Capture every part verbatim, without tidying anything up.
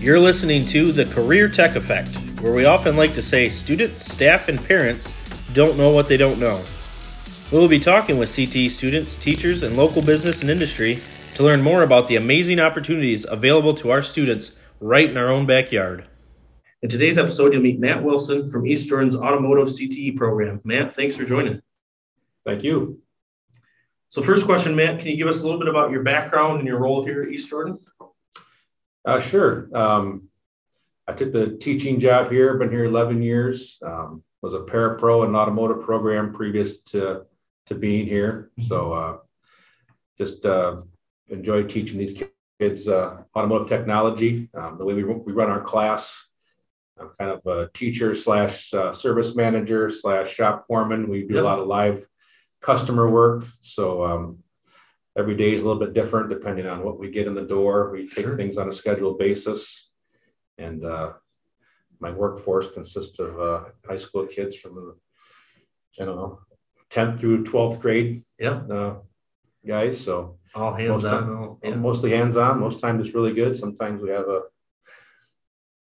You're listening to The Career Tech Effect, where we often like to say students, staff, and parents don't know what they don't know. We'll be talking with C T E students, teachers, and local business and industry to learn more about the amazing opportunities available to our students right in our own backyard. In today's episode, you'll meet Matt Wilson from East Jordan's Automotive C T E program. Matt, thanks for joining. Thank you. So first question, Matt, can you give us a little bit about your background and your role here at East Jordan? Uh, sure. Um, I took the teaching job here, been here eleven years, um, was a parapro in an automotive program previous to, to being here. So uh, just uh, enjoy teaching these kids uh, automotive technology, um, the way we, we run our class. I'm kind of a teacher slash uh, service manager slash shop foreman. We do yep. a lot of live customer work. So um every day is a little bit different depending on what we get in the door. We take sure. things on a scheduled basis. And uh, my workforce consists of uh, high school kids from, I don't know, tenth through twelfth grade yeah. uh, guys. So all hands on. Time, all, yeah. Mostly hands on. Most times it's really good. Sometimes we have a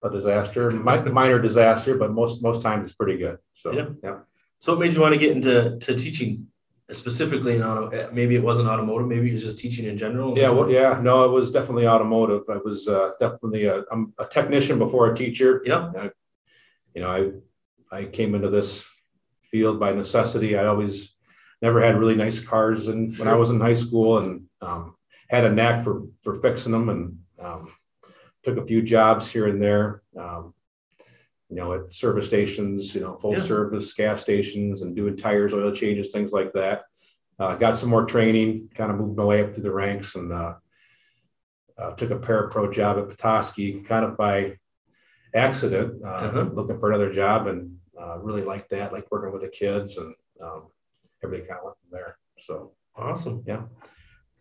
a disaster, minor disaster, but most most times it's pretty good. So yeah. yeah. So what made you want to get into to teaching? Specifically in auto, maybe it wasn't automotive, maybe it was just teaching in general. Yeah, well, yeah, no, it was definitely automotive. I was uh, definitely a, I'm a technician before a teacher. Yeah, I, you know, I I came into this field by necessity. I always never had really nice cars, and sure. when I was in high school, and um, had a knack for for fixing them, and um, took a few jobs here and there. Um, you know, at service stations, you know, full yeah. service gas stations and doing tires, oil changes, things like that. Uh, got some more training, kind of moved my way up through the ranks, and uh, uh, took a parapro job at Petoskey kind of by accident, uh, uh-huh. looking for another job, and uh, really liked that, like working with the kids, and um, everything kind of went from there. So awesome. Yeah.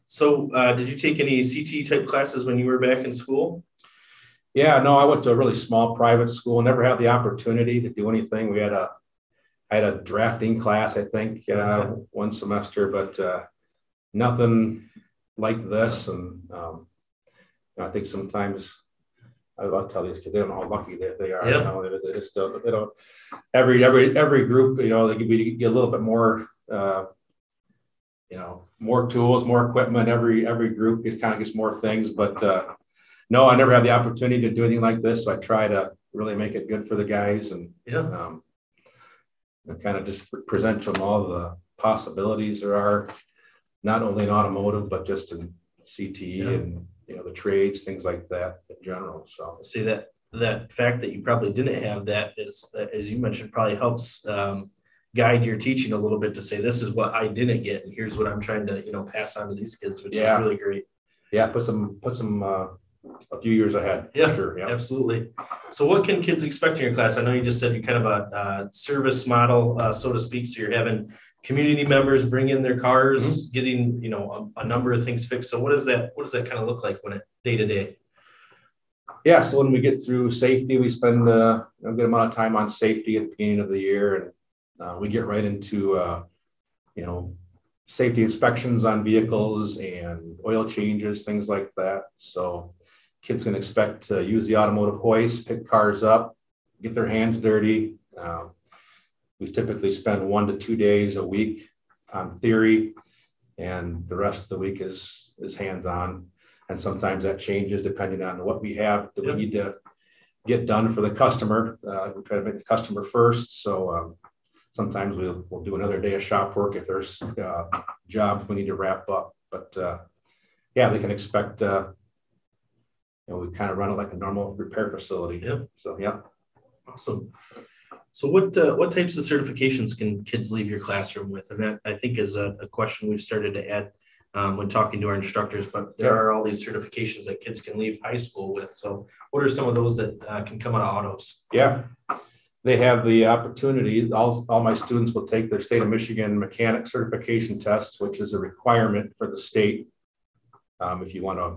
So uh, did you take any C T E type classes when you were back in school? Yeah, no, I went to a really small private school, never had the opportunity to do anything. We had a, I had a drafting class, I think, uh, okay. one semester, but uh, nothing like this. And um, I think sometimes I love to tell these kids, they don't know how lucky they, they are. Yep. You know, they, they just don't, they don't, every, every, every group, you know, they could be, get a little bit more, uh, you know, more tools, more equipment. Every, every group is kind of gets more things, but uh no, I never had the opportunity to do anything like this. So I try to really make it good for the guys, and yeah. um, and kind of just present them all the possibilities there are, not only in automotive, but just in C T E yeah. and, you know, the trades, things like that in general. So see that, that fact that you probably didn't have that is, as you mentioned, probably helps um, guide your teaching a little bit to say, this is what I didn't get, and here's what I'm trying to, you know, pass on to these kids, which yeah. is really great. Yeah. Put some, put some, uh, a few years ahead. Yeah, sure. Yeah, absolutely. So what can kids expect in your class? I know you just said you're kind of a uh, service model, uh, so to speak. So you're having community members bring in their cars, mm-hmm. getting, you know, a, a number of things fixed. So what is that? What does that kind of look like when it day to day? Yeah. So when we get through safety, we spend uh, a good amount of time on safety at the beginning of the year. And uh, we get right into, uh, you know, safety inspections on vehicles and oil changes, things like that. So kids can expect to use the automotive hoist, pick cars up, get their hands dirty. Um, we typically spend one to two days a week on theory, and the rest of the week is, is hands-on. And sometimes that changes depending on what we have that yep. we need to get done for the customer. Uh, we try to make the customer first. So um, sometimes we'll, we'll do another day of shop work if there's uh, jobs we need to wrap up. But uh, yeah, they can expect... Uh, And we kind of run it like a normal repair facility. Yeah. So, yeah. Awesome. So what uh, what types of certifications can kids leave your classroom with? And that, I think, is a, a question we've started to add um, when talking to our instructors. But there yeah. are all these certifications that kids can leave high school with. So what are some of those that uh, can come out of autos? Yeah. They have the opportunity. All, all my students will take their State of Michigan Mechanic Certification Test, which is a requirement for the state um, if you want to...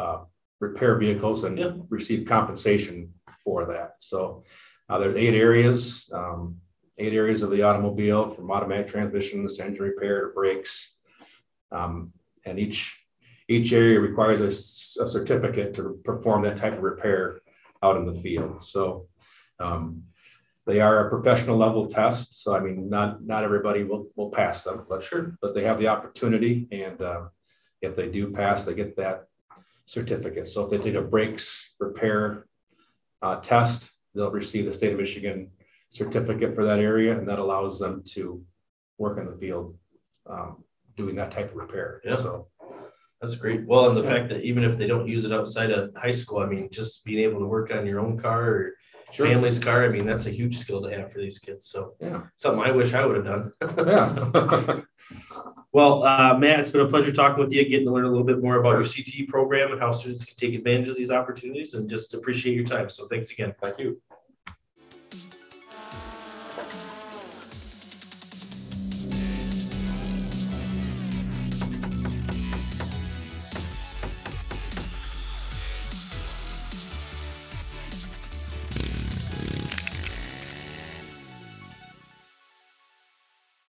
Uh, repair vehicles and yeah. receive compensation for that. So uh, there's eight areas, um, eight areas of the automobile, from automatic transmissions to engine repair to brakes. Um, and each each area requires a, a certificate to perform that type of repair out in the field. So um, they are a professional level test. So, I mean, not, not everybody will, will pass them, but sure, but they have the opportunity. And uh, if they do pass, they get that certificate. So if they did a brakes repair uh, test, they'll receive the state of Michigan certificate for that area. And that allows them to work in the field um, doing that type of repair. Yeah. So that's great. Well, and the yeah. fact that even if they don't use it outside of high school, I mean, just being able to work on your own car or sure. family's car, I mean, that's a huge skill to have for these kids. So yeah, something I wish I would have done. yeah. Well, uh, Matt, it's been a pleasure talking with you, getting to learn a little bit more about your C T E program and how students can take advantage of these opportunities, and just appreciate your time. So thanks again. Thank you.